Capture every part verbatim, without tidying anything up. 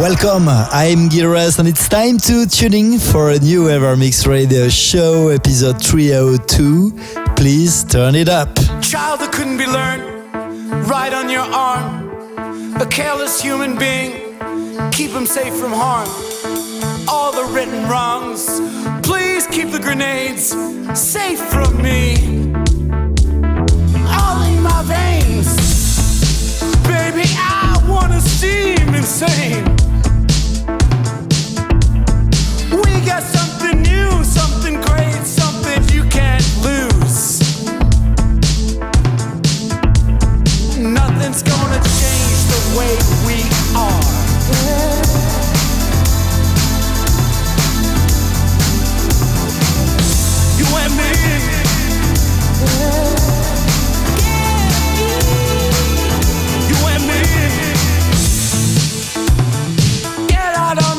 Welcome, I'm Kiras and it's time to tune in for a new Ever Mix Radio show, episode three oh two. Please turn it up. Child that couldn't be learned, right on your arm. A careless human being, keep him safe from harm. All the written wrongs, please keep the grenades safe from me. All in my veins. Baby, I wanna seem insane. We got something new, something great, something you can't lose. Nothing's gonna change the way we are. You and me. One move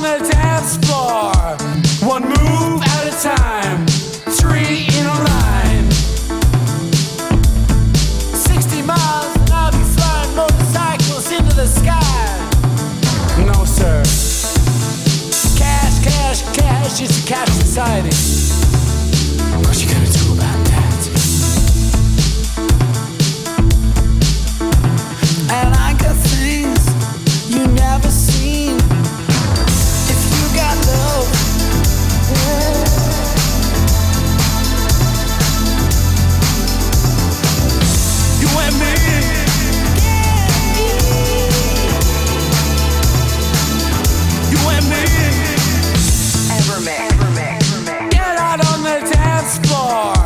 at a time, three in a line. Sixty miles and I'll be flying motorcycles into the sky. No sir. Cash, cash, cash is a cash society. What you gonna do about that? And I got things you never seen. If you got love,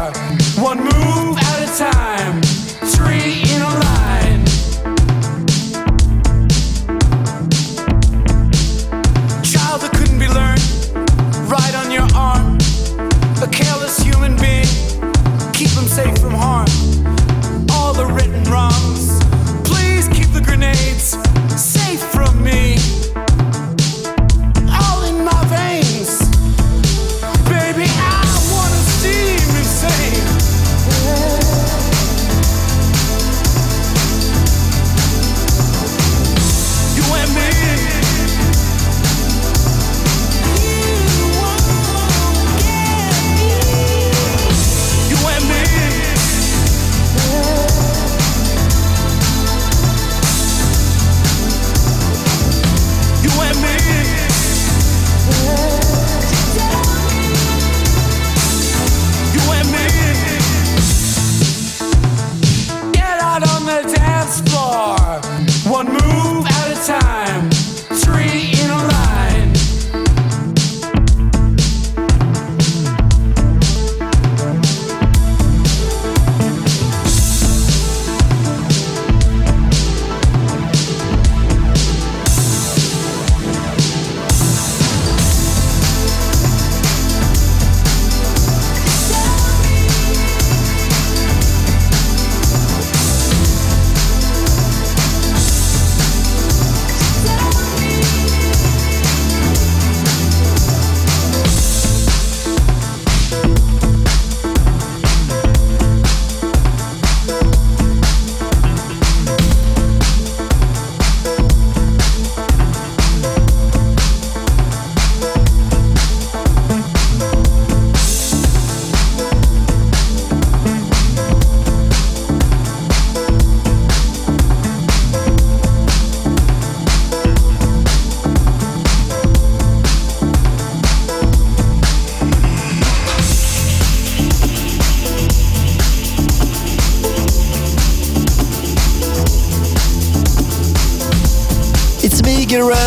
one move at a time, three in a line. Child that couldn't be learned, right on your arm. A careless human being, keep him safe from harm. All the written wrongs, please keep the grenades safe from me. All in my veins, baby, I wanna seem insane.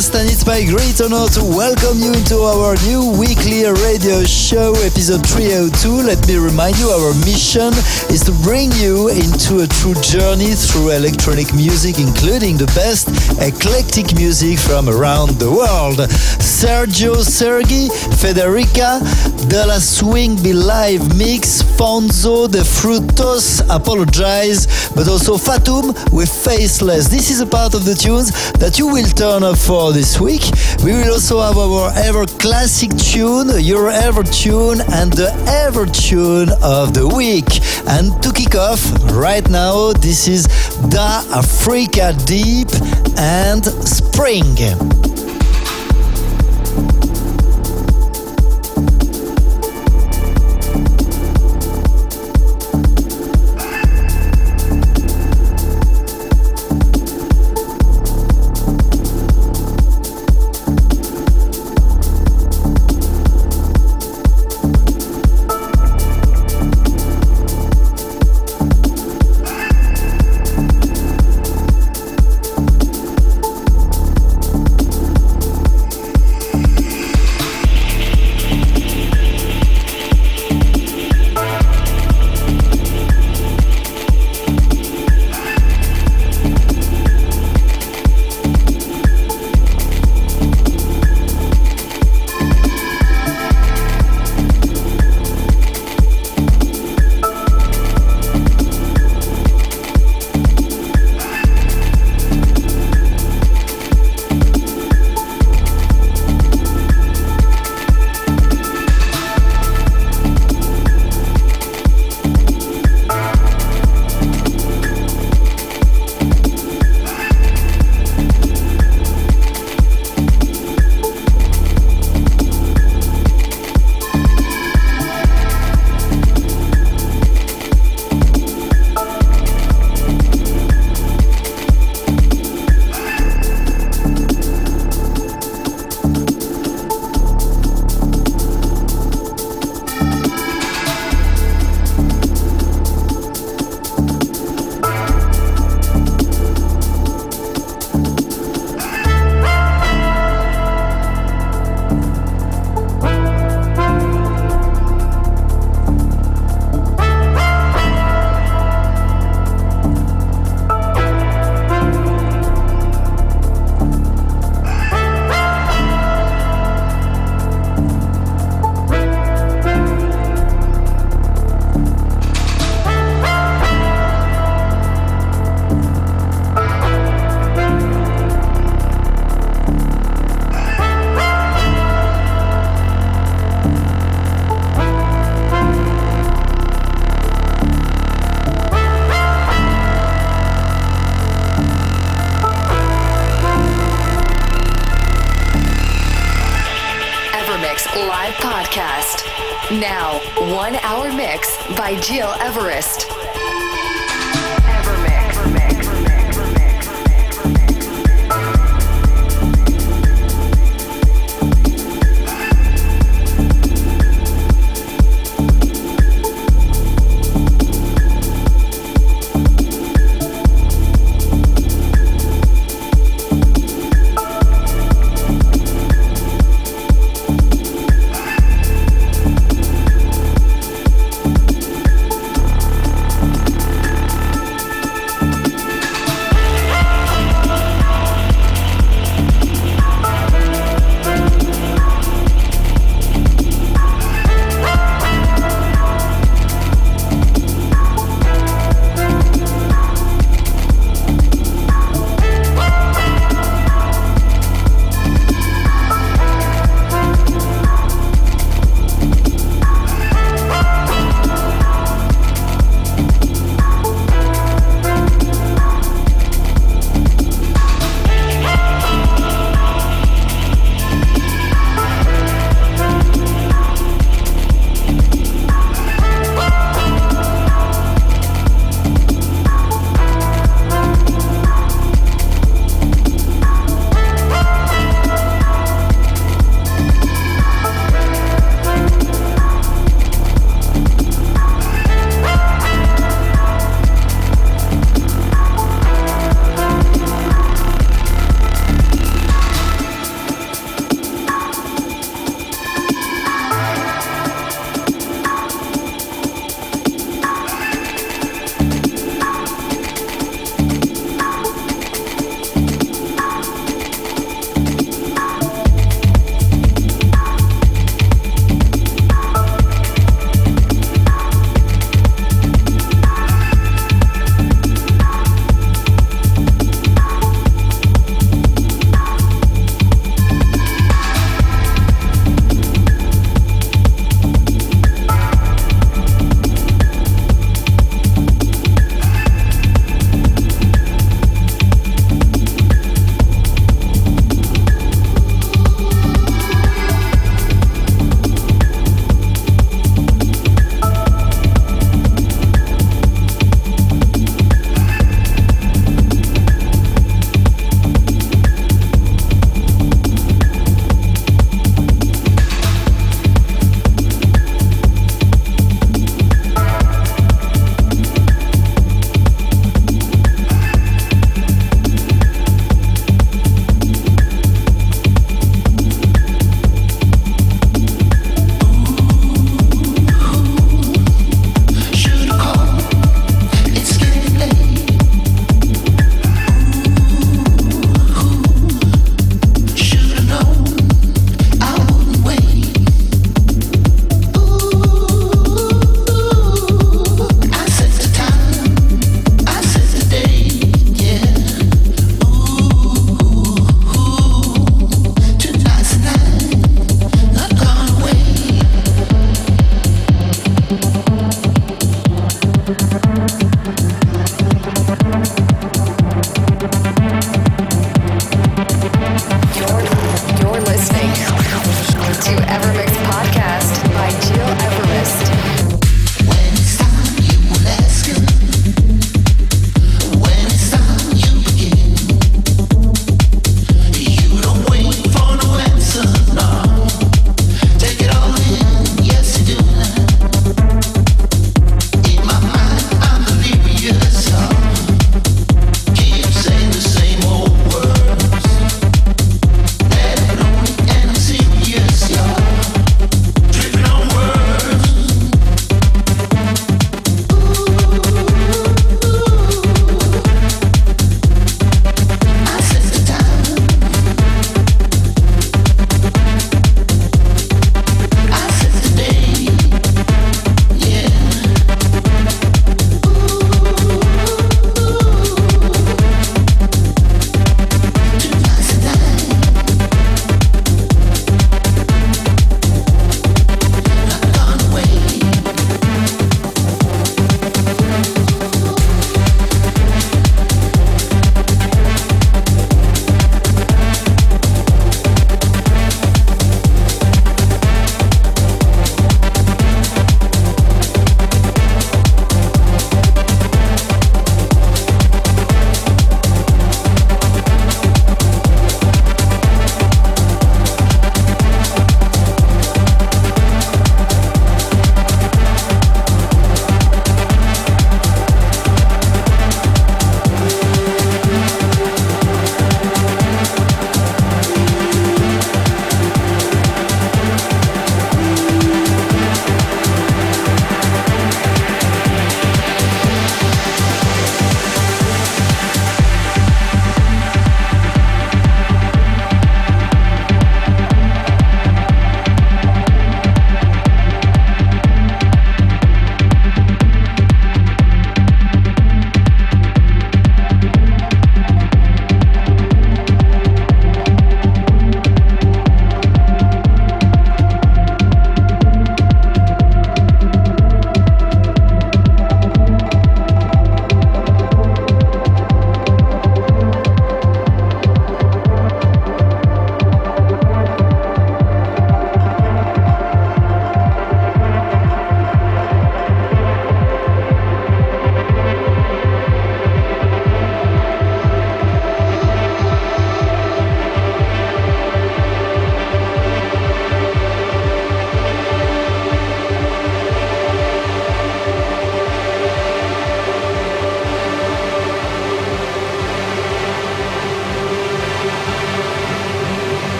And it's my great honor to welcome you into our new weekly radio show, episode three oh two. Let me remind you, our mission is to bring you into a true journey through electronic music, including the best eclectic music from around the world. Sergio Sergi, Federica Della Swing, Be Live Mix, Fonzo De Frutos, Apologize, but also Fatum with Faceless. This is a part of the tunes that you will turn up for this week. We will also have our ever classic tune, your ever tune, and the ever tune of the week. And to kick off right now, this is Da Africa Deep and Spring. Ever Mix live podcast. Now, one hour mix by Gil Everest.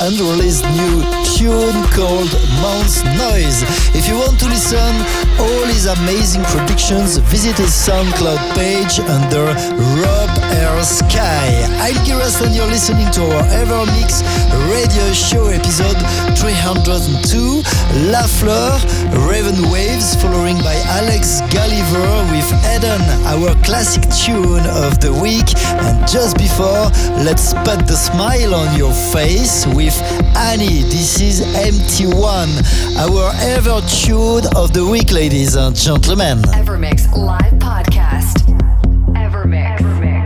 Unreleased new tune called Mounts Noise. If you want to listen all his amazing productions, visit his SoundCloud page under Rob Air Sky. I'm Kiras and you're listening to our Ever Mix Radio Show episode three oh two, La Fleur, Raven Waves, following by Alex Gulliver with Eden, our classic tune of the week. And just before, let's put the smile on your face with Annie. This is M T one, our ever tune of the week, ladies and gentlemen. Ever Mix Live Podcast. Ever Mix. Ever Mix.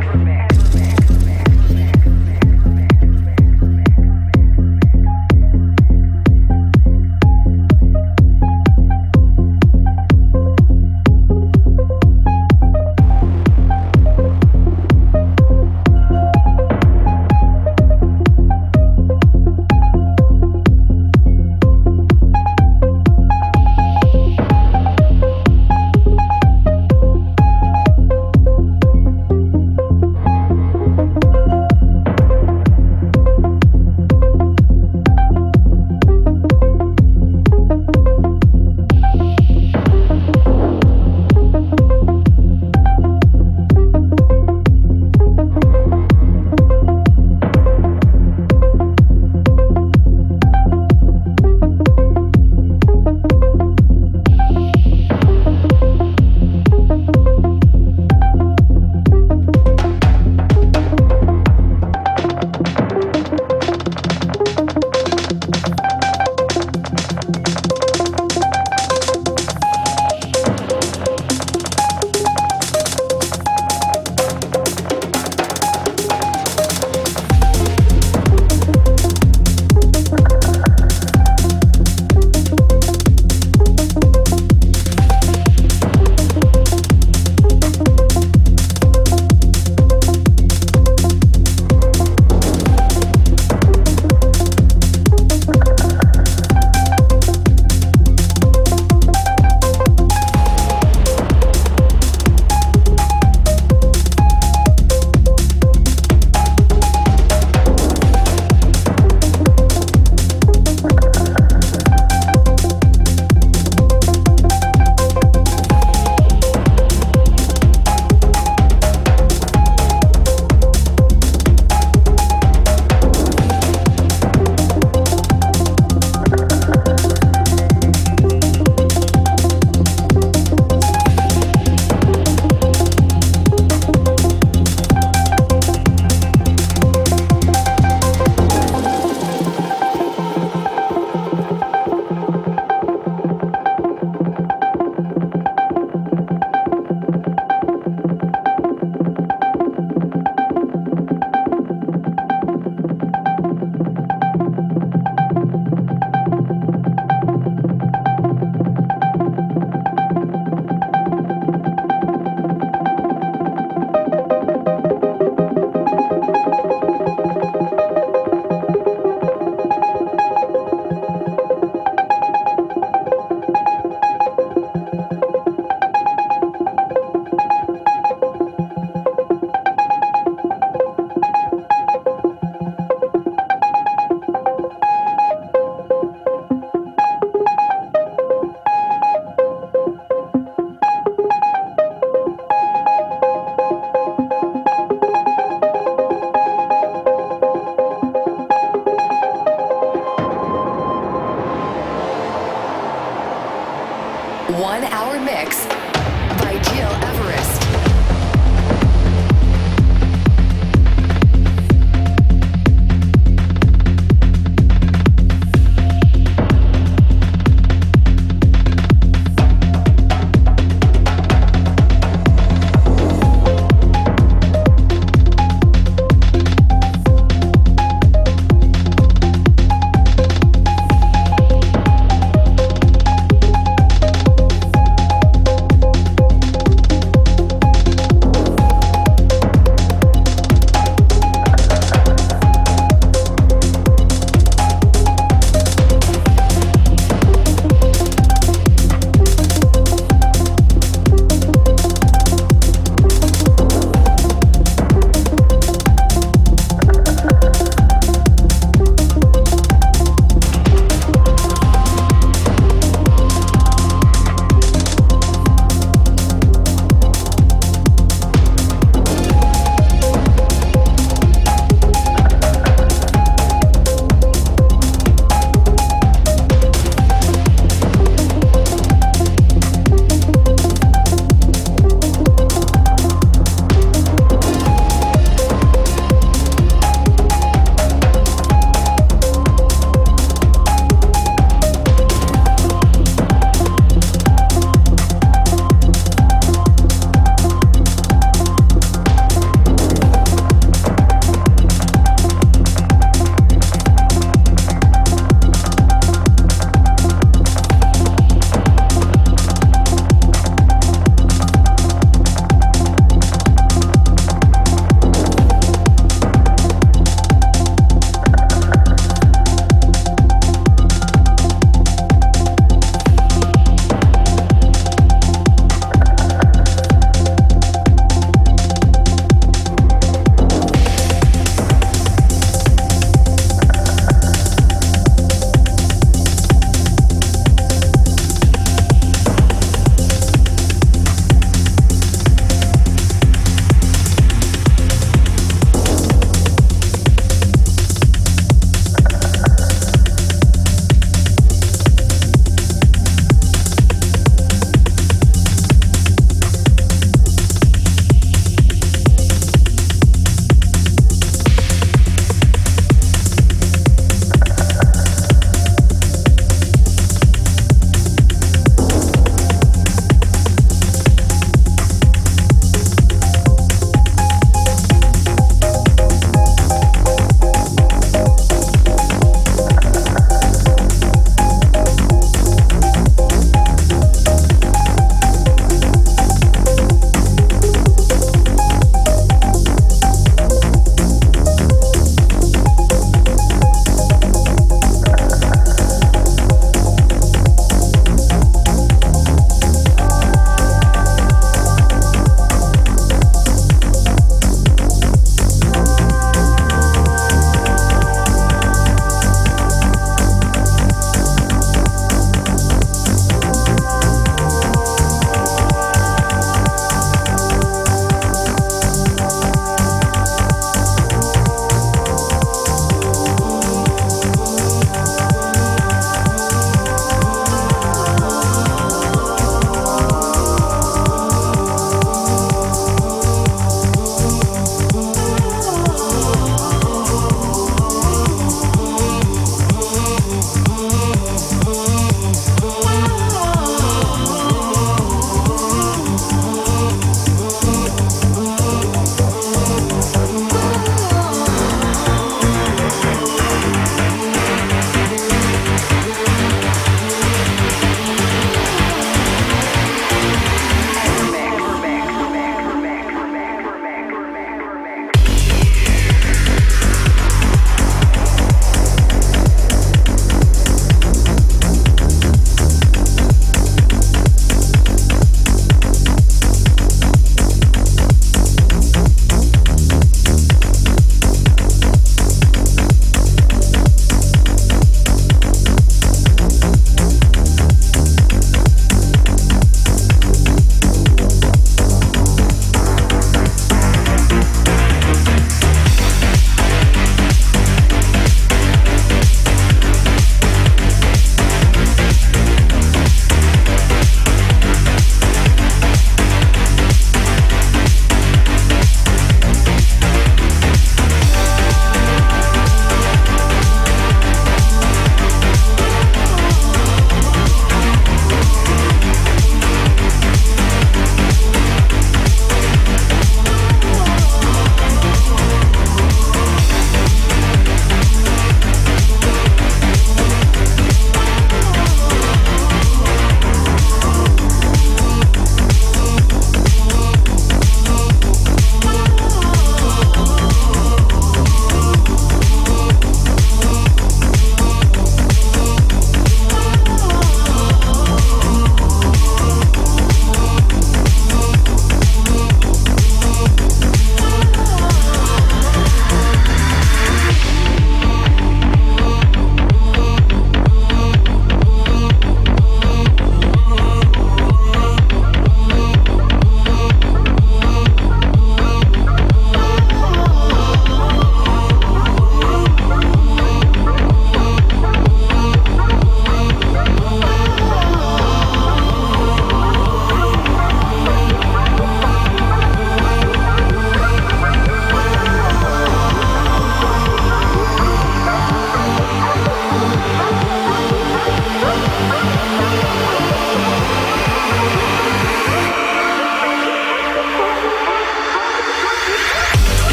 One-hour mix by Gil Everest.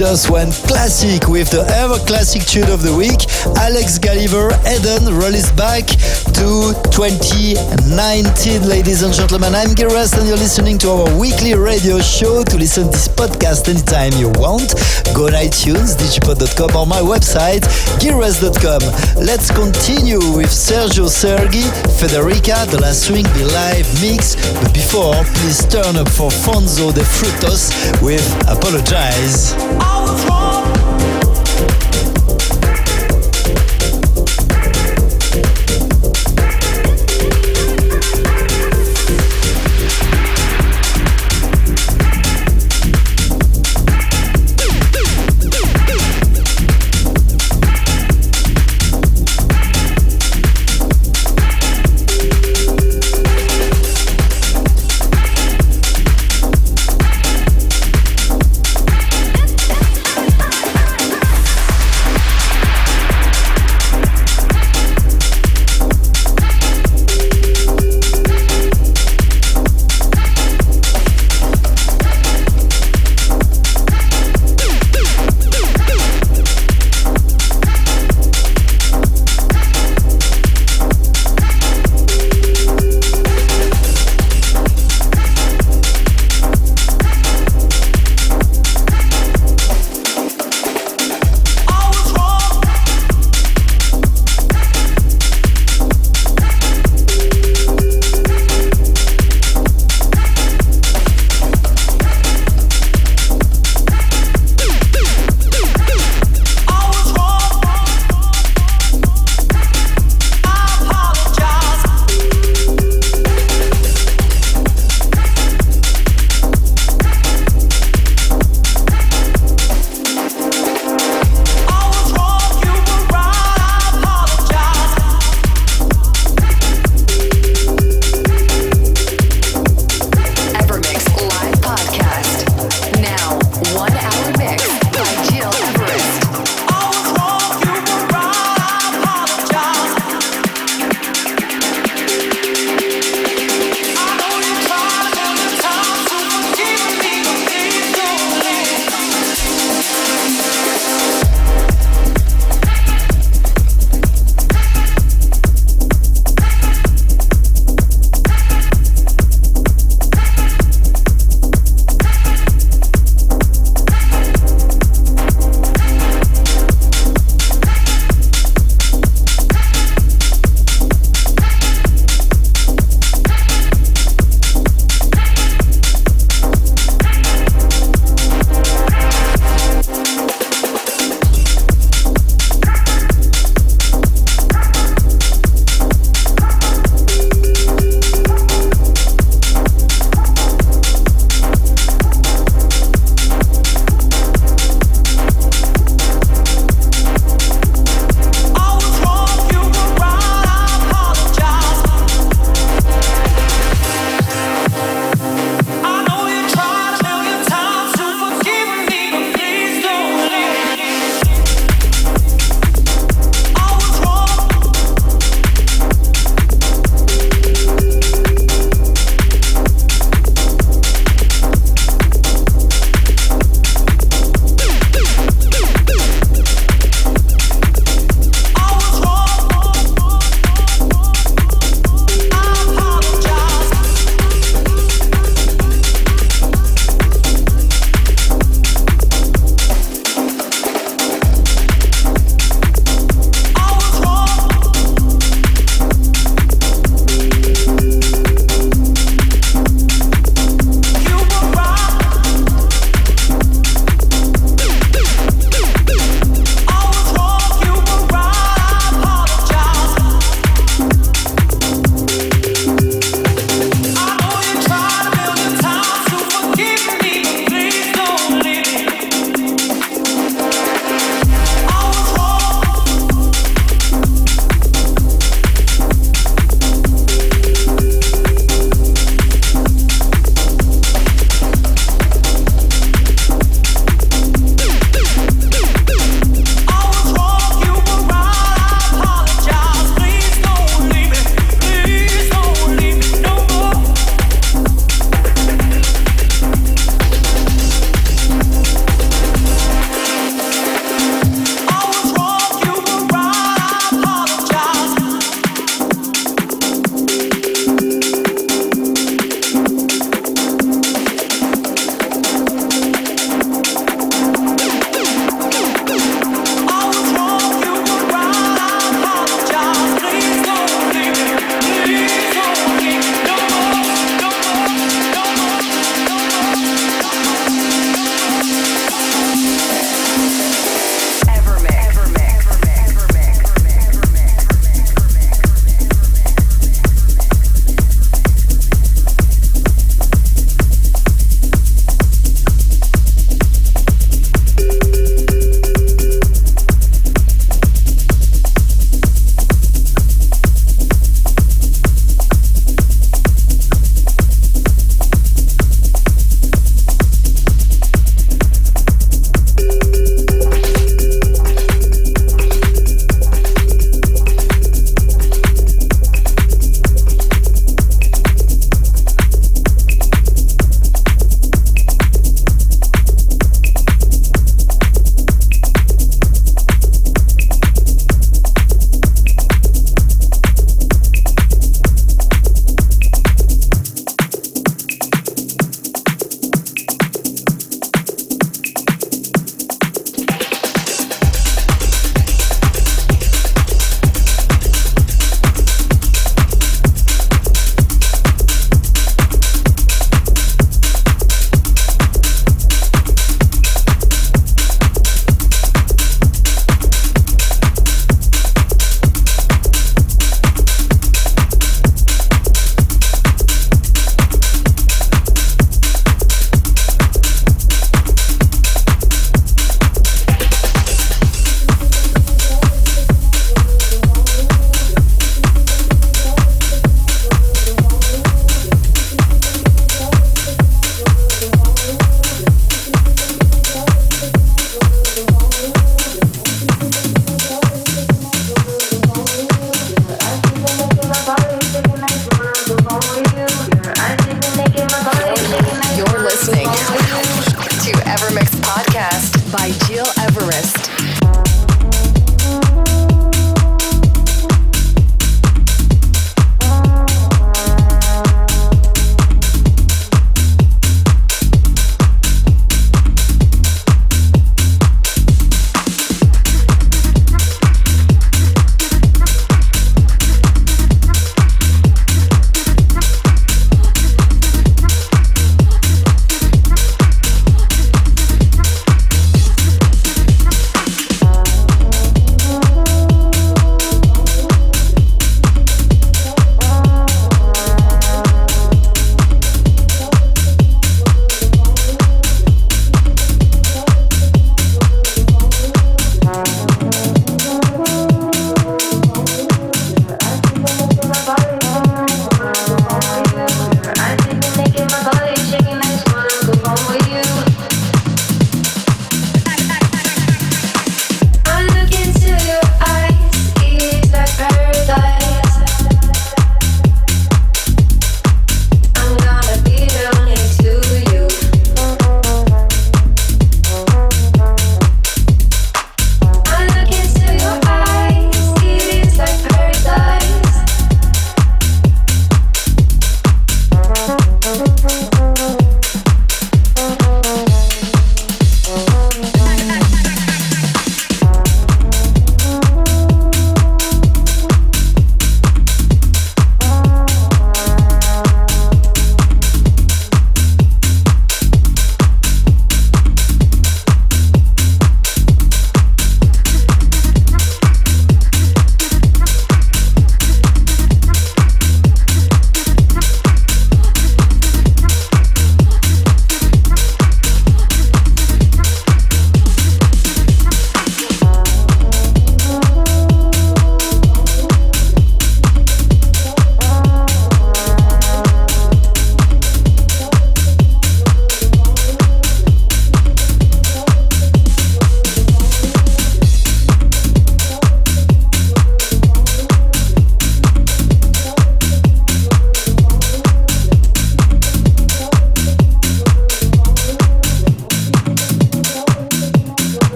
just went classic with the ever classic tune of the week. Alex Gulliver, Eden, released back to twenty nineteen. Ladies and gentlemen, I'm Kiras and you're listening to our weekly radio show. To listen to this podcast anytime you want, go on iTunes, digipod dot com or my website, kiras dot com. Let's continue with Sergio Sergi, Federica Della Swing, Be Live Mix. But before, please turn up for Fonzo De Frutos with Apologize. I was wrong.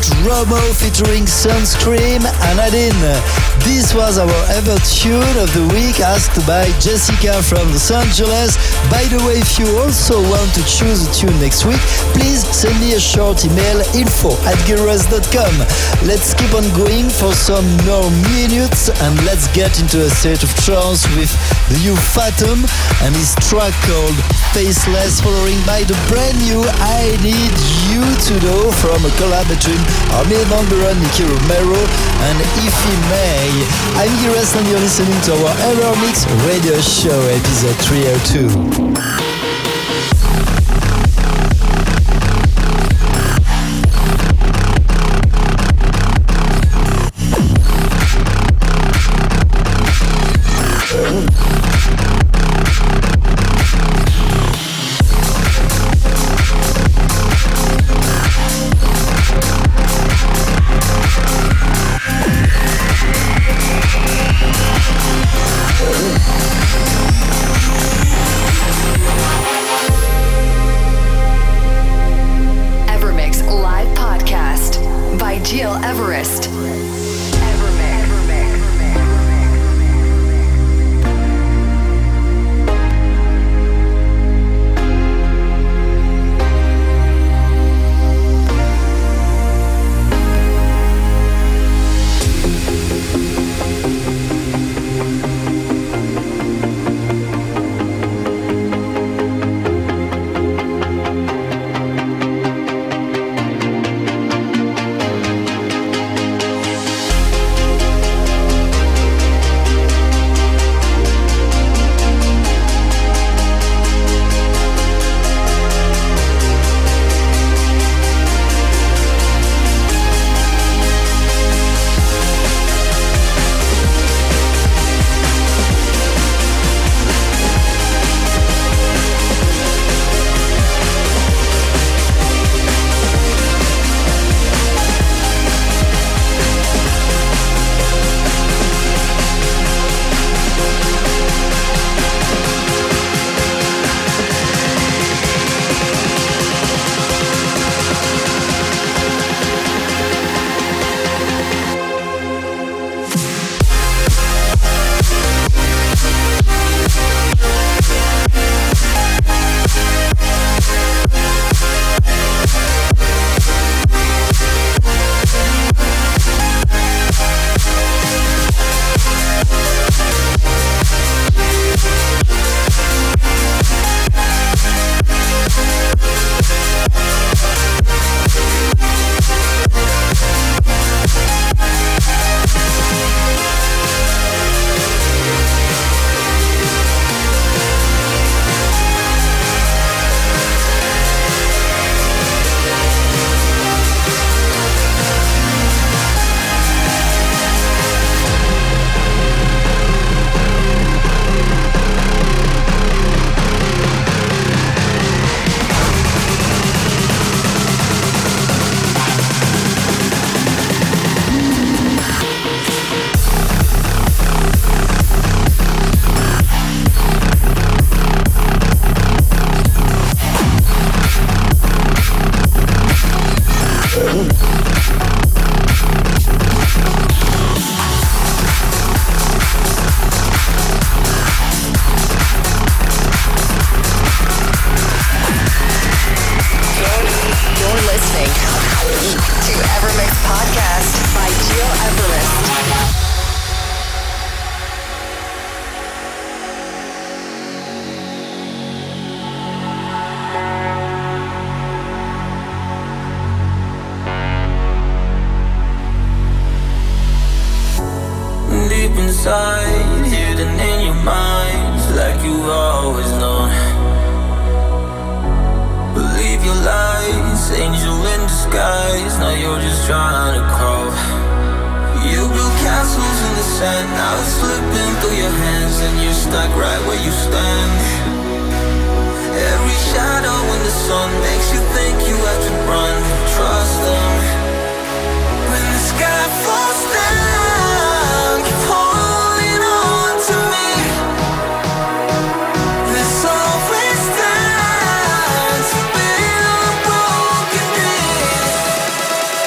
got Romo featuring Sunscreen and Eden. This was our ever tune of the week asked by Jessica from Los Angeles. By the way, if you also want to choose a tune next week, please send me a short email, info at gilras dot com. Let's keep on going for some more minutes and let's get into a state of trance with the new Fatum and his track called Faceless, following by the brand new I Need You to Do from a collab between Armin van Buuren, Nicky Romero and Ify May. I'm Kiras and you're listening to our Ever Mix Radio Show, episode three oh two.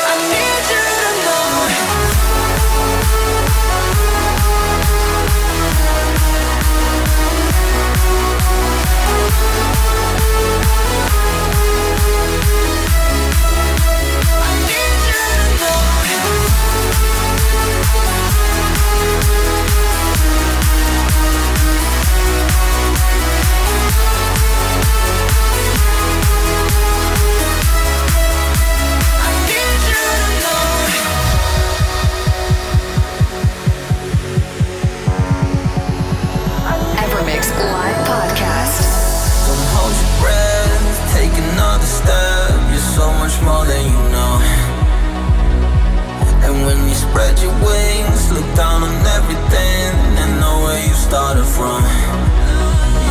I need much more than you know. And when you spread your wings, look down on everything and know where you started from.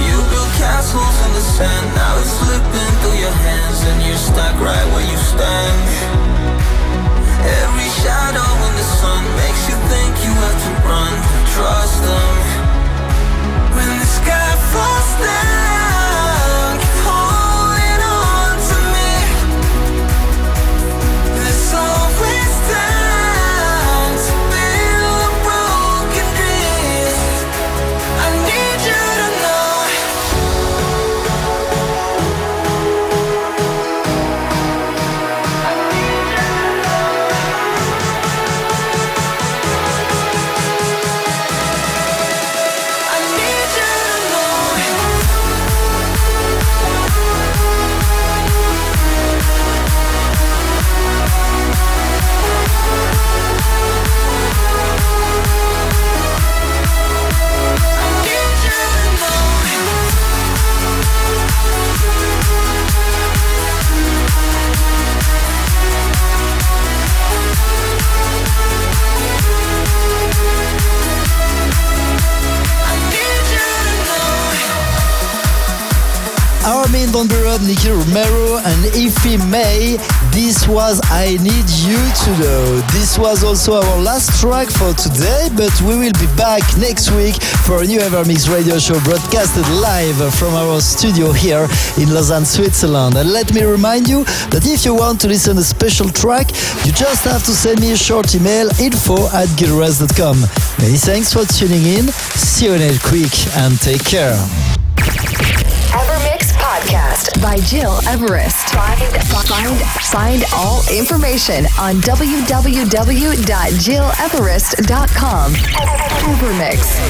You built castles in the sand, now it's slipping through your hands, and you're stuck right where you stand. Every shadow in the sun makes you think you have to run, but trust them. When the sky falls down, keep holding on to me. There's always time to build a broken dream. I need you to know. I need you to know. I need you to know. Armin van Buuren, Nicky Romero and Ify May. This was I Need You to Do. This was also our last track for today, but we will be back next week for a new Ever Mix radio show broadcasted live from our studio here in Lausanne, Switzerland. And let me remind you that if you want to listen to a special track, you just have to send me a short email, info at gilres dot com. Many thanks for tuning in. See you next week and take care. Podcast by Gil Everest. Find, find, find all information on w w w dot gil everest dot com. Ever Mix.